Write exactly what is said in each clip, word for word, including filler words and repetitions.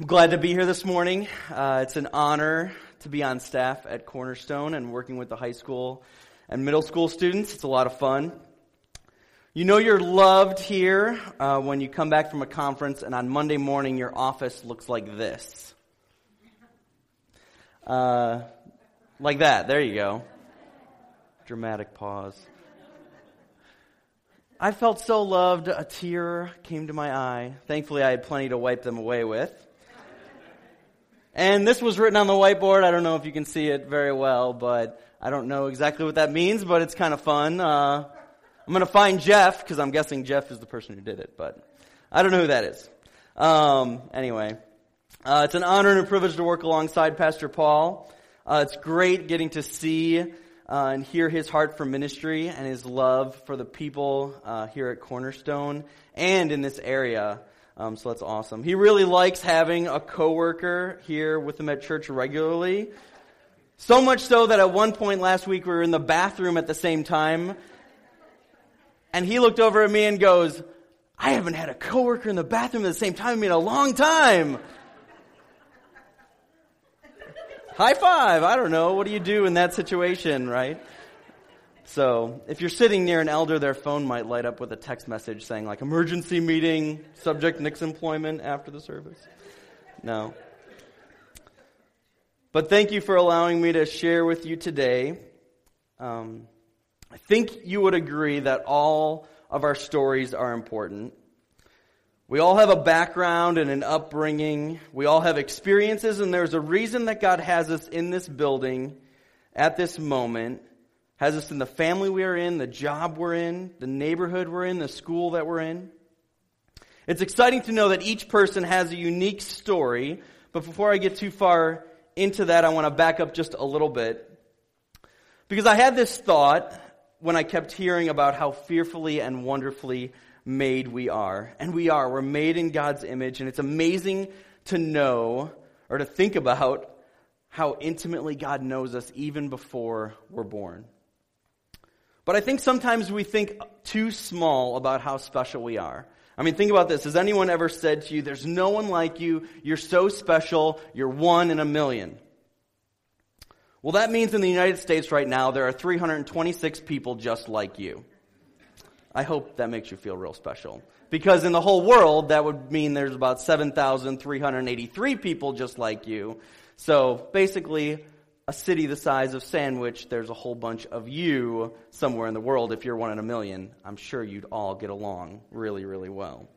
I'm glad to be here this morning. Uh, it's an honor to be on staff at Cornerstone and working with the high school and middle school students. It's a lot of fun. You know you're loved here uh, when you come back from a conference and on Monday morning your office looks like this. Uh, like that. There you go. Dramatic pause. I felt so loved, a tear came to my eye. Thankfully, I had plenty to wipe them away with. And this was written on the whiteboard. I don't know if you can see it very well, but I don't know exactly what that means, but it's kind of fun. Uh, I'm going to find Jeff, because I'm guessing Jeff is the person who did it, but I don't know who that is. Um, anyway, uh, it's an honor and a privilege to work alongside Pastor Paul. Uh, it's great getting to see uh, and hear his heart for ministry and his love for the people uh, here at Cornerstone and in this area. Um, so that's awesome. He really likes having a coworker here with him at church regularly. So much so that at one point last week we were in the bathroom at the same time. And he looked over at me and goes, "I haven't had a coworker in the bathroom at the same time in a long time." High five. I don't know. What do you do in that situation, right? So if you're sitting near an elder, their phone might light up with a text message saying, like, "Emergency meeting, subject Nick's employment after the service." No. But thank you for allowing me to share with you today. Um, I think you would agree that all of our stories are important. We all have a background and an upbringing. We all have experiences, and there's a reason that God has us in this building at this moment, has us in the family we are in, the job we're in, the neighborhood we're in, the school that we're in. It's exciting to know that each person has a unique story, but before I get too far into that, I want to back up just a little bit, because I had this thought when I kept hearing about how fearfully and wonderfully made we are. And we are. We're made in God's image, and it's amazing to know or to think about how intimately God knows us even before we're born. But I think sometimes we think too small about how special we are. I mean, think about this. Has anyone ever said to you, "There's no one like you, you're so special, you're one in a million"? Well, that means in the United States right now, there are three hundred twenty-six people just like you. I hope that makes you feel real special. Because in the whole world, that would mean there's about seven thousand three hundred eighty-three people just like you. So basically, a city the size of Sandwich, there's a whole bunch of you somewhere in the world. If you're one in a million, I'm sure you'd all get along really, really well.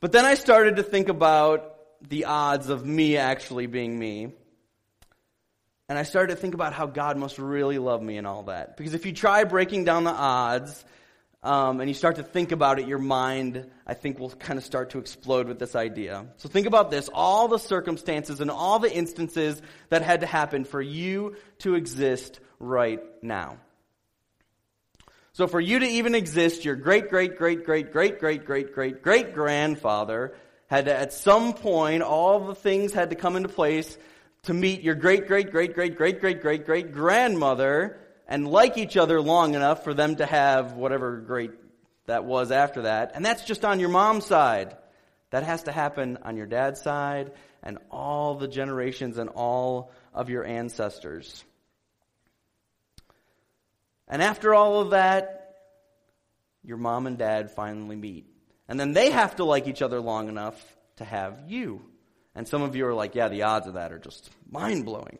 But then I started to think about the odds of me actually being me. And I started to think about how God must really love me and all that. Because if you try breaking down the odds, um, and you start to think about it, your mind, I think, will kind of start to explode with this idea. So think about this. All the circumstances and all the instances that had to happen for you to exist right now. So for you to even exist, your great-great-great-great-great-great-great-great-great-grandfather had to, at some point, all the things had to come into place to meet your great-great-great-great-great-great-great-great-grandmother and like each other long enough for them to have whatever great that was after that. And that's just on your mom's side. That has to happen on your dad's side and all the generations and all of your ancestors. And after all of that, your mom and dad finally meet. And then they have to like each other long enough to have you. And some of you are like, "Yeah, the odds of that are just mind-blowing."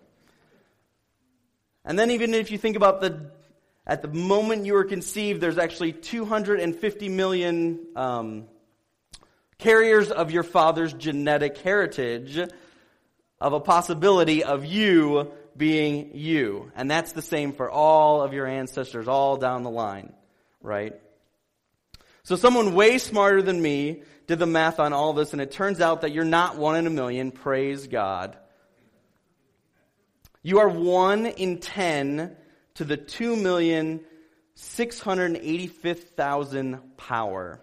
And then even if you think about the, at the moment you were conceived, there's actually two hundred fifty million um, carriers of your father's genetic heritage of a possibility of you being you. And that's the same for all of your ancestors, all down the line, right? So someone way smarter than me did the math on all this, and it turns out that you're not one in a million. Praise God. You are one in ten to the two million six hundred eighty-five thousand power.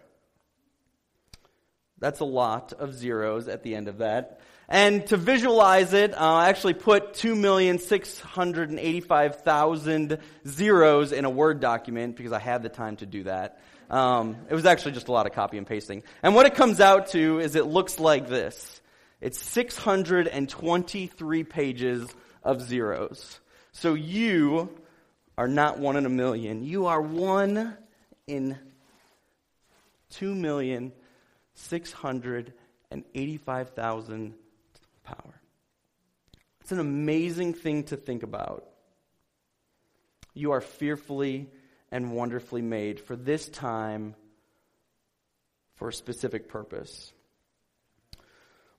That's a lot of zeros at the end of that. And to visualize it, uh, I actually put two million six hundred eighty-five thousand zeros in a Word document because I had the time to do that. Um, it was actually just a lot of copy and pasting. And what it comes out to is it looks like this. It's six hundred twenty-three pages of zeros. So you are not one in a million. You are one in two million six hundred eighty-five thousand power. It's an amazing thing to think about. You are fearfully and wonderfully made for this time, for a specific purpose.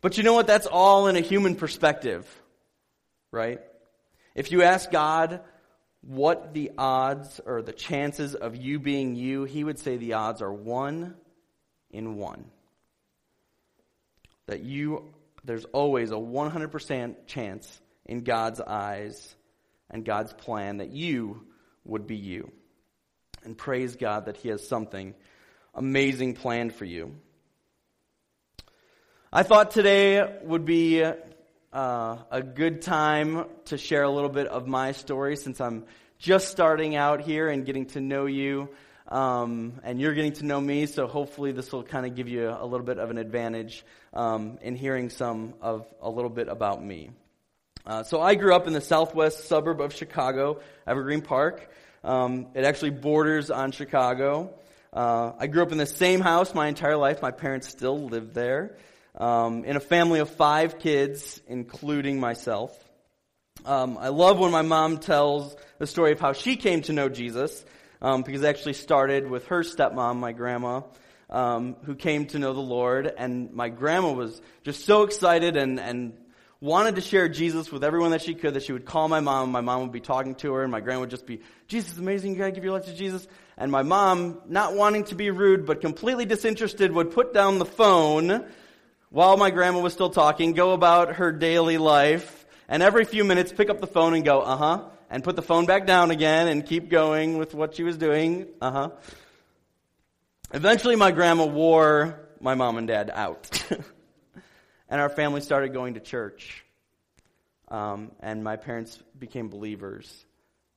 But you know what? That's all in a human perspective, right? If you ask God what the odds or the chances of you being you, he would say the odds are one in one. That you, there's always a one hundred percent chance in God's eyes and God's plan that you would be you. And praise God that he has something amazing planned for you. I thought today would be uh, a good time to share a little bit of my story, since I'm just starting out here and getting to know you, um, and you're getting to know me, so hopefully this will kind of give you a little bit of an advantage um, in hearing some of a little bit about me. Uh, so I grew up in the southwest suburb of Chicago, Evergreen Park. Um, it actually borders on Chicago. Uh, I grew up in the same house my entire life. My parents still live there. Um, in a family of five kids, including myself. Um, I love when my mom tells the story of how she came to know Jesus, um, because it actually started with her stepmom, my grandma, um, who came to know the Lord. And my grandma was just so excited and, and wanted to share Jesus with everyone that she could, that she would call my mom, and my mom would be talking to her, and my grandma would just be, Jesus is amazing, you gotta give your life to Jesus. And my mom, not wanting to be rude, but completely disinterested, would put down the phone while my grandma was still talking, go about her daily life, and every few minutes pick up the phone and go, uh-huh, and put the phone back down again and keep going with what she was doing, uh-huh. Eventually my grandma wore my mom and dad out. And our family started going to church, um, and my parents became believers,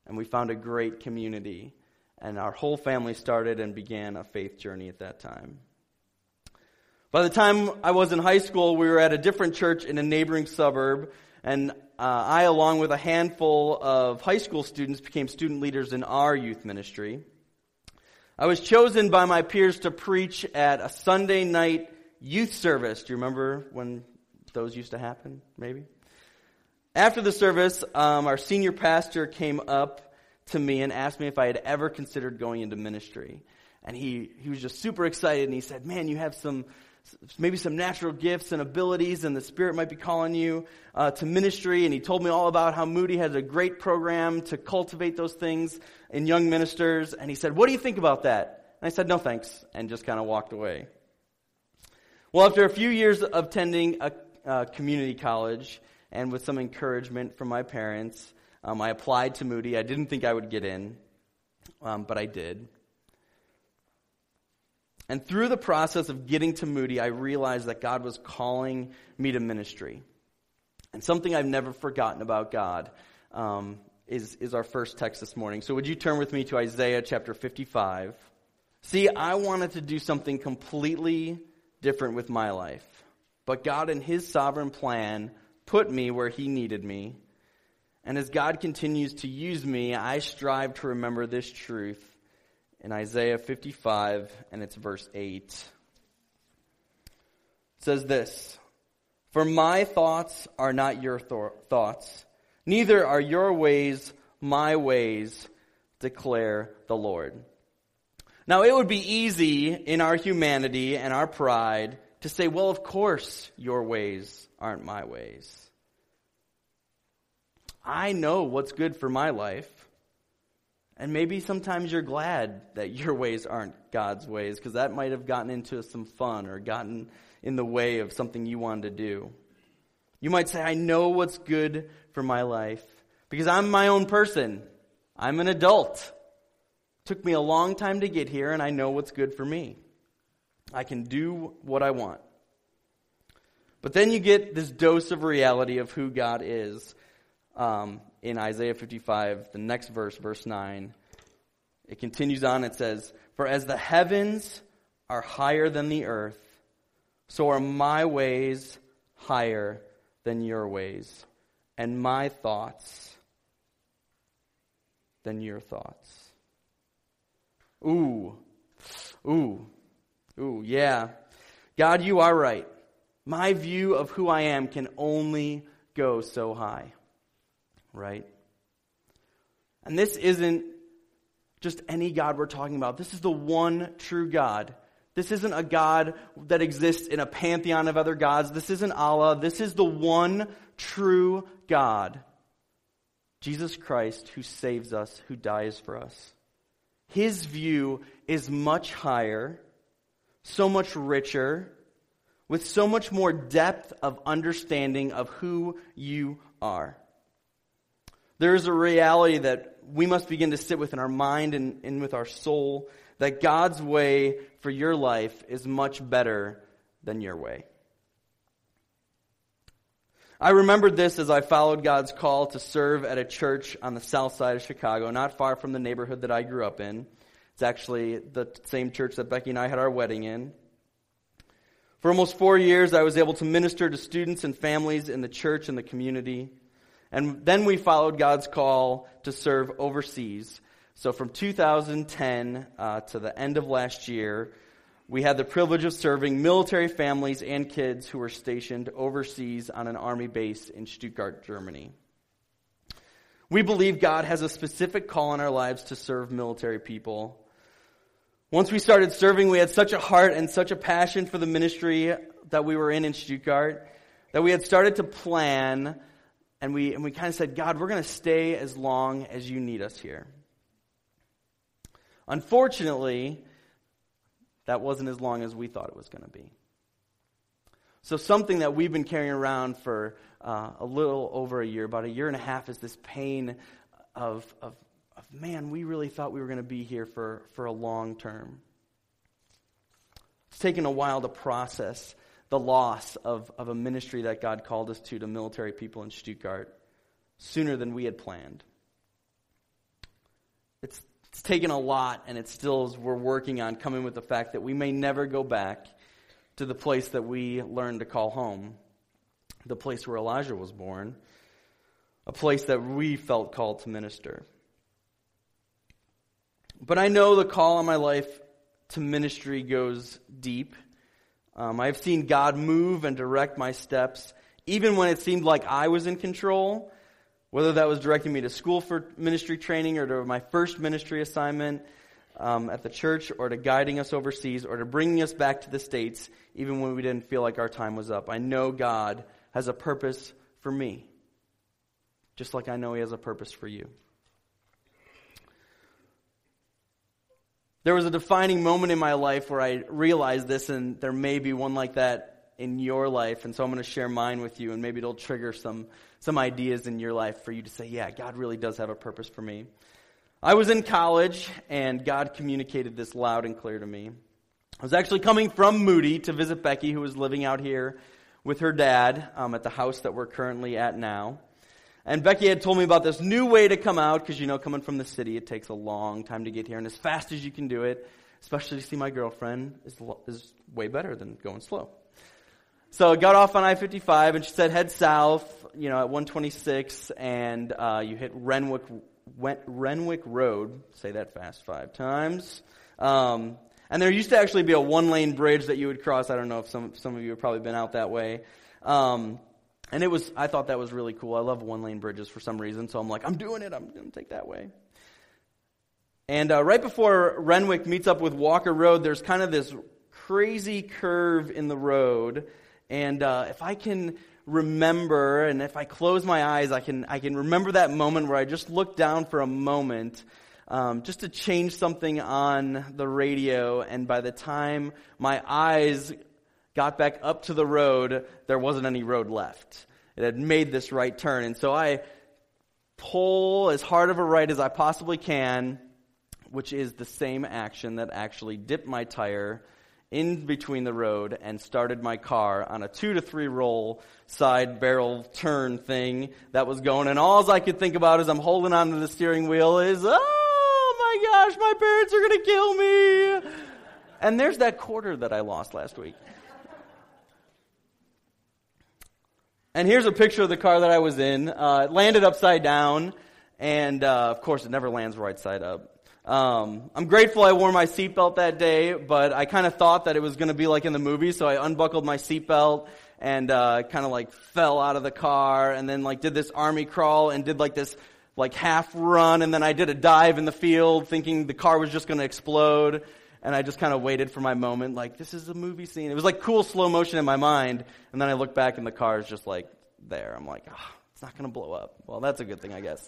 and we found a great community, and our whole family started and began a faith journey at that time. By the time I was in high school, we were at a different church in a neighboring suburb, and uh, I, along with a handful of high school students, became student leaders in our youth ministry. I was chosen by my peers to preach at a Sunday night youth service. Do you remember when those used to happen, maybe? After the service, um, our senior pastor came up to me and asked me if I had ever considered going into ministry. And he, he was just super excited, and he said, man, you have some, maybe some natural gifts and abilities, and the Spirit might be calling you uh, to ministry. And he told me all about how Moody has a great program to cultivate those things in young ministers. And he said, what do you think about that? And I said, no thanks, and just kind of walked away. Well, after a few years of attending a, a community college and with some encouragement from my parents, um, I applied to Moody. I didn't think I would get in, um, but I did. And through the process of getting to Moody, I realized that God was calling me to ministry. And something I've never forgotten about God um, is, is our first text this morning. So would you turn with me to Isaiah chapter fifty-five? See, I wanted to do something completely different with my life, but God in his sovereign plan put me where he needed me, and as God continues to use me, I strive to remember this truth in Isaiah fifty-five, and it's verse eight. It says this, for my thoughts are not your th- thoughts, neither are your ways my ways, declare the Lord. Now, it would be easy in our humanity and our pride to say, well, of course your ways aren't my ways. I know what's good for my life. And maybe sometimes you're glad that your ways aren't God's ways, because that might have gotten into some fun or gotten in the way of something you wanted to do. You might say, I know what's good for my life because I'm my own person. I'm an adult. Took me a long time to get here, and I know what's good for me. I can do what I want. But then you get this dose of reality of who God is. Um, in Isaiah fifty-five, the next verse, verse nine, It continues on, it says, "For as the heavens are higher than the earth, so are my ways higher than your ways, and my thoughts than your thoughts." Ooh, ooh, ooh, yeah. God, you are right. My view of who I am can only go so high, right? And this isn't just any God we're talking about. This is the one true God. This isn't a God that exists in a pantheon of other gods. This isn't Allah. This is the one true God, Jesus Christ, who saves us, who dies for us. His view is much higher, so much richer, with so much more depth of understanding of who you are. There is a reality that we must begin to sit with in our mind and, and with our soul, that God's way for your life is much better than your way. I remembered this as I followed God's call to serve at a church on the south side of Chicago, not far from the neighborhood that I grew up in. It's actually the same church that Becky and I had our wedding in. For almost four years, I was able to minister to students and families in the church and the community. And then we followed God's call to serve overseas. So from two thousand ten uh, to the end of last year, we had the privilege of serving military families and kids who were stationed overseas on an army base in Stuttgart, Germany. We believe God has a specific call in our lives to serve military people. Once we started serving, we had such a heart and such a passion for the ministry that we were in in Stuttgart that we had started to plan. And we and we kind of said, God, we're going to stay as long as you need us here. Unfortunately, that wasn't as long as we thought it was going to be. So something that we've been carrying around for uh, a little over a year, about a year and a half, is this pain of, of, of man, we really thought we were going to be here for, for a long term. It's taken a while to process the loss of, of a ministry that God called us to, to military people in Stuttgart, sooner than we had planned. It's, it's taken a lot, and it still is, we're working on coming with the fact that we may never go back to the place that we learned to call home, the place where Elijah was born, a place that we felt called to minister. But I know the call on my life to ministry goes deep. Um, I've seen God move and direct my steps, even when it seemed like I was in control, whether that was directing me to school for ministry training or to my first ministry assignment um, at the church, or to guiding us overseas, or to bringing us back to the States, even when we didn't feel like our time was up. I know God has a purpose for me, just like I know he has a purpose for you. There was a defining moment in my life where I realized this, and there may be one like that in your life, and so I'm going to share mine with you, and maybe it'll trigger some some ideas in your life for you to say, yeah, God really does have a purpose for me. I was in college, and God communicated this loud and clear to me. I was actually coming from Moody to visit Becky, who was living out here with her dad um, at the house that we're currently at now. And Becky had told me about this new way to come out, because, you know, coming from the city, it takes a long time to get here. And as fast as you can do it, especially to see my girlfriend, is is way better than going slow. So I got off on I fifty-five, and she said, head south, you know, at one twenty-six, and uh, you hit Renwick, Renwick Road. Say that fast five times. Um, and there used to actually be a one-lane bridge that you would cross. I don't know if some some of you have probably been out that way. Um And it was, I thought that was really cool. I love one-lane bridges for some reason, so I'm like, I'm doing it. I'm going to take that way. And uh, right before Renwick meets up with Walker Road, there's kind of this crazy curve in the road. And uh, if I can remember, and if I close my eyes, I can I can remember that moment where I just looked down for a moment um, just to change something on the radio. And by the time my eyes got back up to the road, there wasn't any road left. It had made this right turn. And so I pull as hard of a right as I possibly can, which is the same action that actually dipped my tire in between the road and started my car on a two to three roll side barrel turn thing that was going. And all I could think about as I'm holding onto the steering wheel is, oh my my gosh, my parents are going to kill me. And there's that quarter that I lost last week. And here's a picture of the car that I was in. Uh, it landed upside down. And, uh, of course, it never lands right side up. Um, I'm grateful I wore my seatbelt that day, but I kind of thought that it was going to be like in the movie, so I unbuckled my seatbelt and uh, kind of like fell out of the car and then like did this army crawl and did like this like half run, and then I did a dive in the field thinking the car was just going to explode, and I just kind of waited for my moment like this is a movie scene. It was like cool slow motion in my mind, and then I look back and the car is just like there. I'm like, oh, it's not going to blow up. Well, that's a good thing, I guess.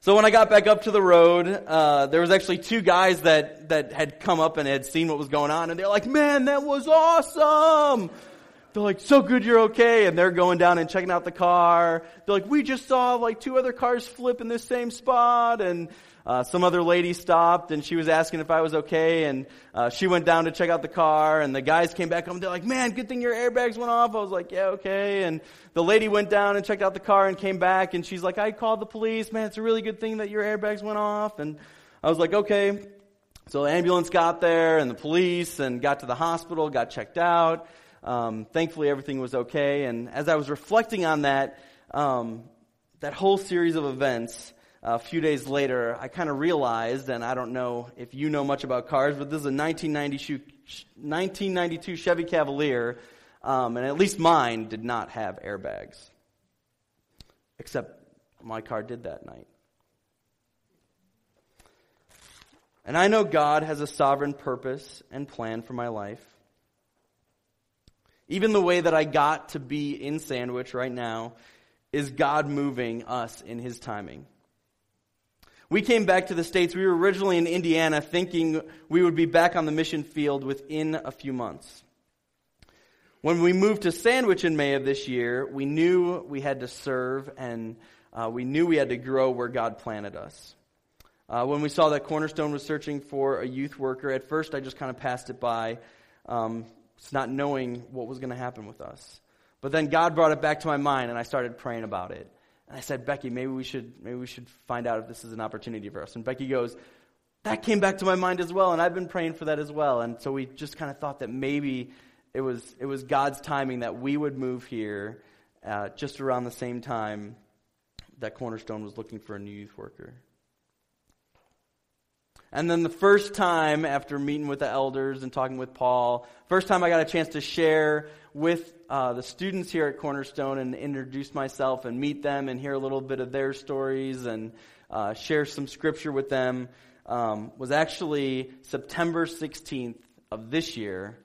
So when I got back up to the road, uh, there was actually two guys that, that had come up and had seen what was going on, and they're like, man, that was awesome. They're like, so good you're okay. And they're going down and checking out the car. They're like, we just saw like two other cars flip in this same spot. And uh, some other lady stopped, and she was asking if I was okay. And uh, she went down to check out the car, and the guys came back home. They're like, man, good thing your airbags went off. I was like, yeah, okay. And the lady went down and checked out the car and came back, and she's like, I called the police. Man, it's a really good thing that your airbags went off. And I was like, okay. So the ambulance got there and the police and got to the hospital, got checked out. Um, thankfully, everything was okay. And as I was reflecting on that, um, that whole series of events, uh, a few days later, I kind of realized, and I don't know if you know much about cars, but this is a nineteen ninety-two Chevy Cavalier, um, and at least mine did not have airbags. Except my car did that night. And I know God has a sovereign purpose and plan for my life. Even the way that I got to be in Sandwich right now is God moving us in His timing. We came back to the States. We were originally in Indiana thinking we would be back on the mission field within a few months. When we moved to Sandwich in May of this year, we knew we had to serve, and uh, we knew we had to grow where God planted us. Uh, when we saw that Cornerstone was searching for a youth worker, at first I just kind of passed it by. Um, It's not knowing what was going to happen with us. But then God brought it back to my mind, and I started praying about it. And I said, Becky, maybe we should maybe we should find out if this is an opportunity for us. And Becky goes, that came back to my mind as well, and I've been praying for that as well. And so we just kind of thought that maybe it was it was God's timing that we would move here uh, just around the same time that Cornerstone was looking for a new youth worker. And then the first time after meeting with the elders and talking with Paul, first time I got a chance to share with uh, the students here at Cornerstone and introduce myself and meet them and hear a little bit of their stories and uh, share some scripture with them um, was actually September sixteenth of this year,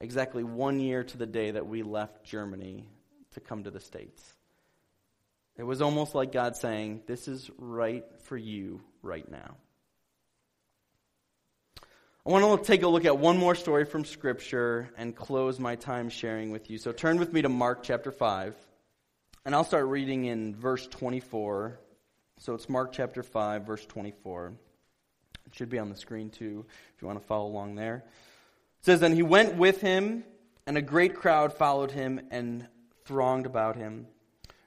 exactly one year to the day that we left Germany to come to the States. It was almost like God saying, this is right for you right now. I want to take a look at one more story from Scripture and close my time sharing with you. So turn with me to Mark chapter five, and I'll start reading in verse twenty-four. So it's Mark chapter five, verse twenty-four. It should be on the screen too, if you want to follow along there. It says, and he went with him, and a great crowd followed him and thronged about him.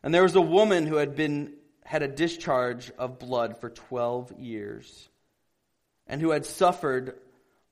And there was a woman who had been had a discharge of blood for twelve years, and who had suffered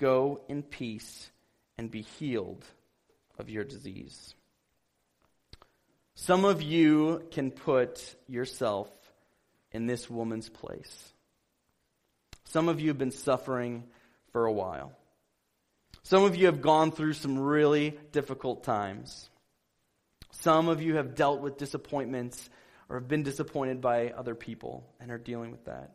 Go in peace and be healed of your disease. Some of you can put yourself in this woman's place. Some of you have been suffering for a while. Some of you have gone through some really difficult times. Some of you have dealt with disappointments or have been disappointed by other people and are dealing with that.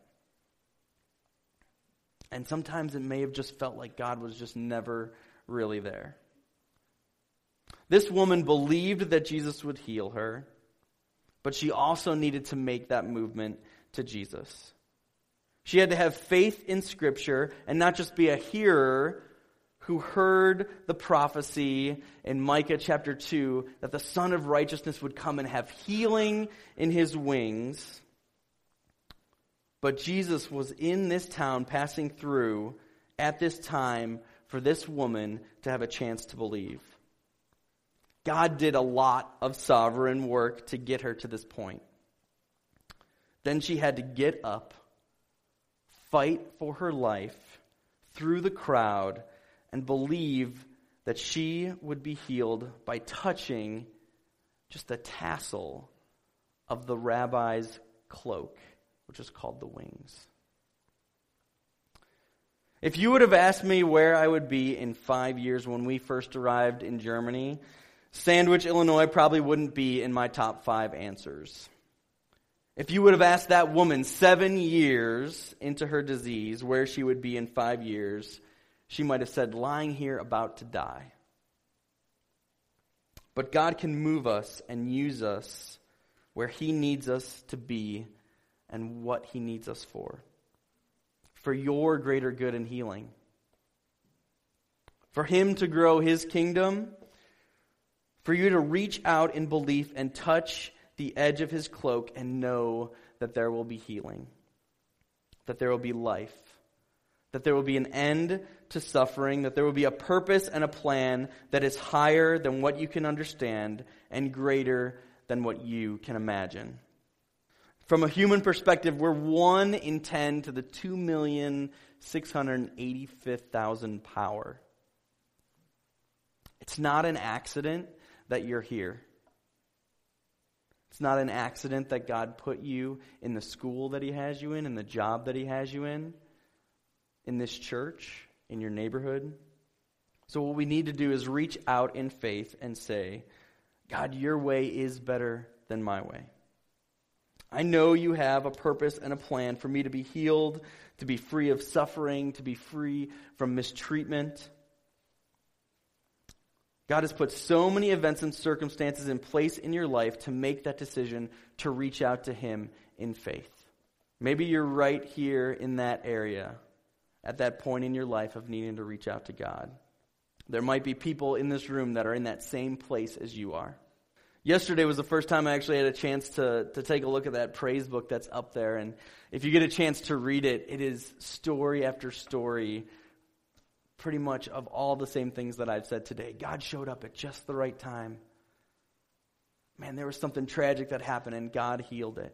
And sometimes it may have just felt like God was just never really there. This woman believed that Jesus would heal her, but she also needed to make that movement to Jesus. She had to have faith in Scripture and not just be a hearer who heard the prophecy in Micah chapter two that the Son of Righteousness would come and have healing in his wings. But Jesus was in this town passing through at this time for this woman to have a chance to believe. God did a lot of sovereign work to get her to this point. Then she had to get up, fight for her life through the crowd, and believe that she would be healed by touching just the tassel of the rabbi's cloak, which is called the wings. If you would have asked me where I would be in five years when we first arrived in Germany, Sandwich, Illinois probably wouldn't be in my top five answers. If you would have asked that woman seven years into her disease where she would be in five years, she might have said, lying here about to die. But God can move us and use us where he needs us to be and what he needs us for. For your greater good and healing. For him to grow his kingdom. For you to reach out in belief and touch the edge of his cloak and know that there will be healing. That there will be life. That there will be an end to suffering. That there will be a purpose and a plan that is higher than what you can understand and greater than what you can imagine. From a human perspective, we're one in ten to the two million six hundred eighty-five thousand power. It's not an accident that you're here. It's not an accident that God put you in the school that he has you in, in the job that he has you in, in this church, in your neighborhood. So what we need to do is reach out in faith and say, God, your way is better than my way. I know you have a purpose and a plan for me to be healed, to be free of suffering, to be free from mistreatment. God has put so many events and circumstances in place in your life to make that decision to reach out to him in faith. Maybe you're right here in that area, at that point in your life of needing to reach out to God. There might be people in this room that are in that same place as you are. Yesterday was the first time I actually had a chance to, to take a look at that praise book that's up there. And if you get a chance to read it, it is story after story, pretty much of all the same things that I've said today. God showed up at just the right time. Man, there was something tragic that happened and God healed it.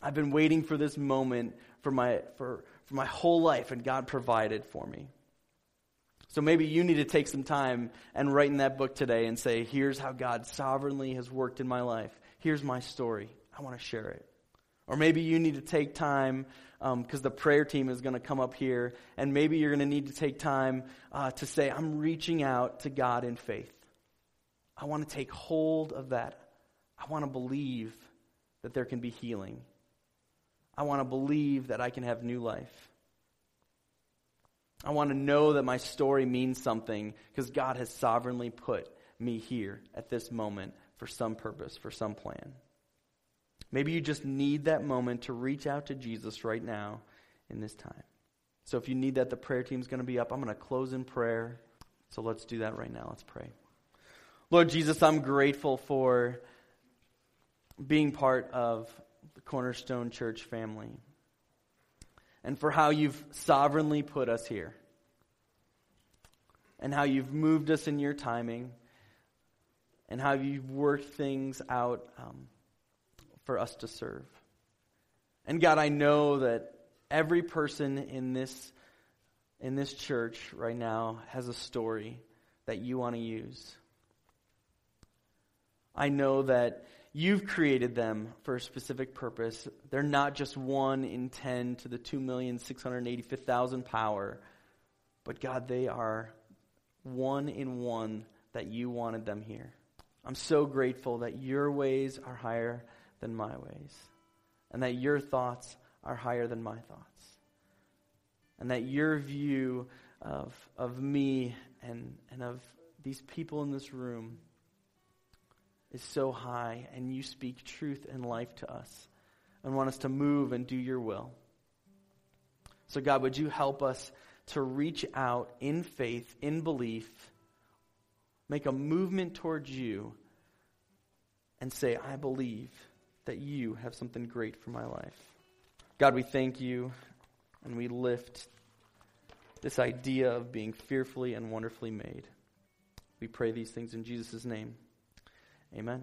I've been waiting for this moment for my, for, for my whole life, and God provided for me. So maybe you need to take some time and write in that book today and say, here's how God sovereignly has worked in my life. Here's my story. I want to share it. Or maybe you need to take time because um, the prayer team is going to come up here, and maybe you're going to need to take time uh, to say, I'm reaching out to God in faith. I want to take hold of that. I want to believe that there can be healing. I want to believe that I can have new life. I want to know that my story means something because God has sovereignly put me here at this moment for some purpose, for some plan. Maybe you just need that moment to reach out to Jesus right now in this time. So if you need that, the prayer team's going to be up. I'm going to close in prayer. So let's do that right now. Let's pray. Lord Jesus, I'm grateful for being part of the Cornerstone Church family, and for how you've sovereignly put us here, and how you've moved us in your timing, and how you've worked things out um, for us to serve. And God, I know that every person in this, in this church right now has a story that you want to use. I know that You've created them for a specific purpose. They're not just one in ten to the two million six hundred eighty-five thousand power, but God, they are one in one that you wanted them here. I'm so grateful that your ways are higher than my ways, and that your thoughts are higher than my thoughts, and that your view of of me and, and of these people in this room is so high, and you speak truth and life to us and want us to move and do your will. So God, would you help us to reach out in faith, in belief, make a movement towards you and say, I believe that you have something great for my life. God, we thank you and we lift this idea of being fearfully and wonderfully made. We pray these things in Jesus' name. Amen.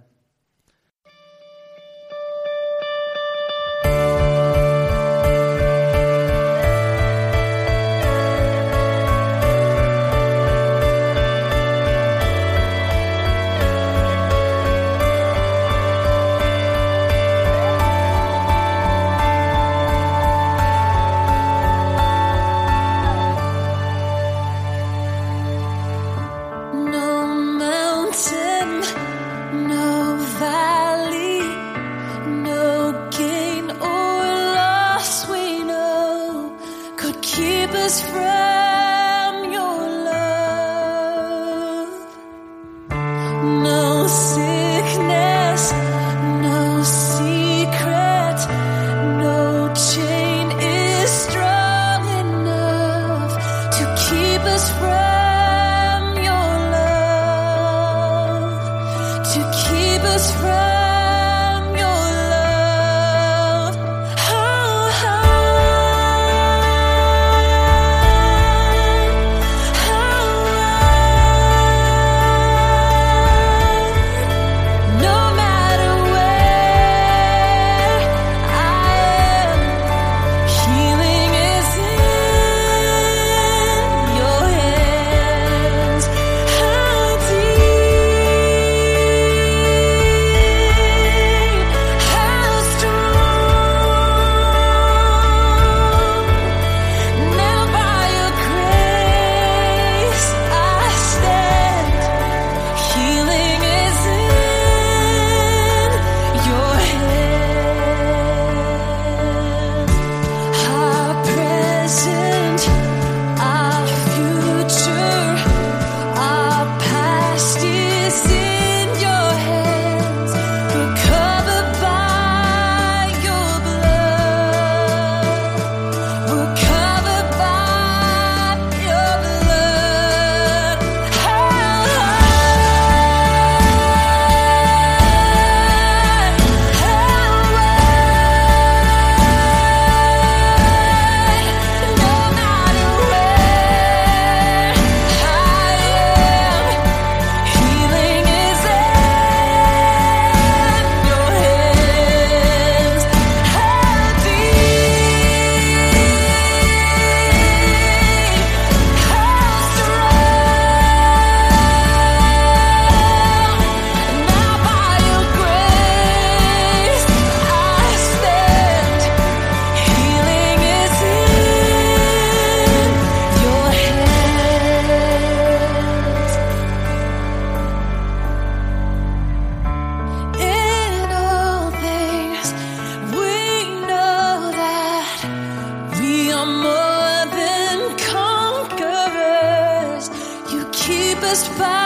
Bye.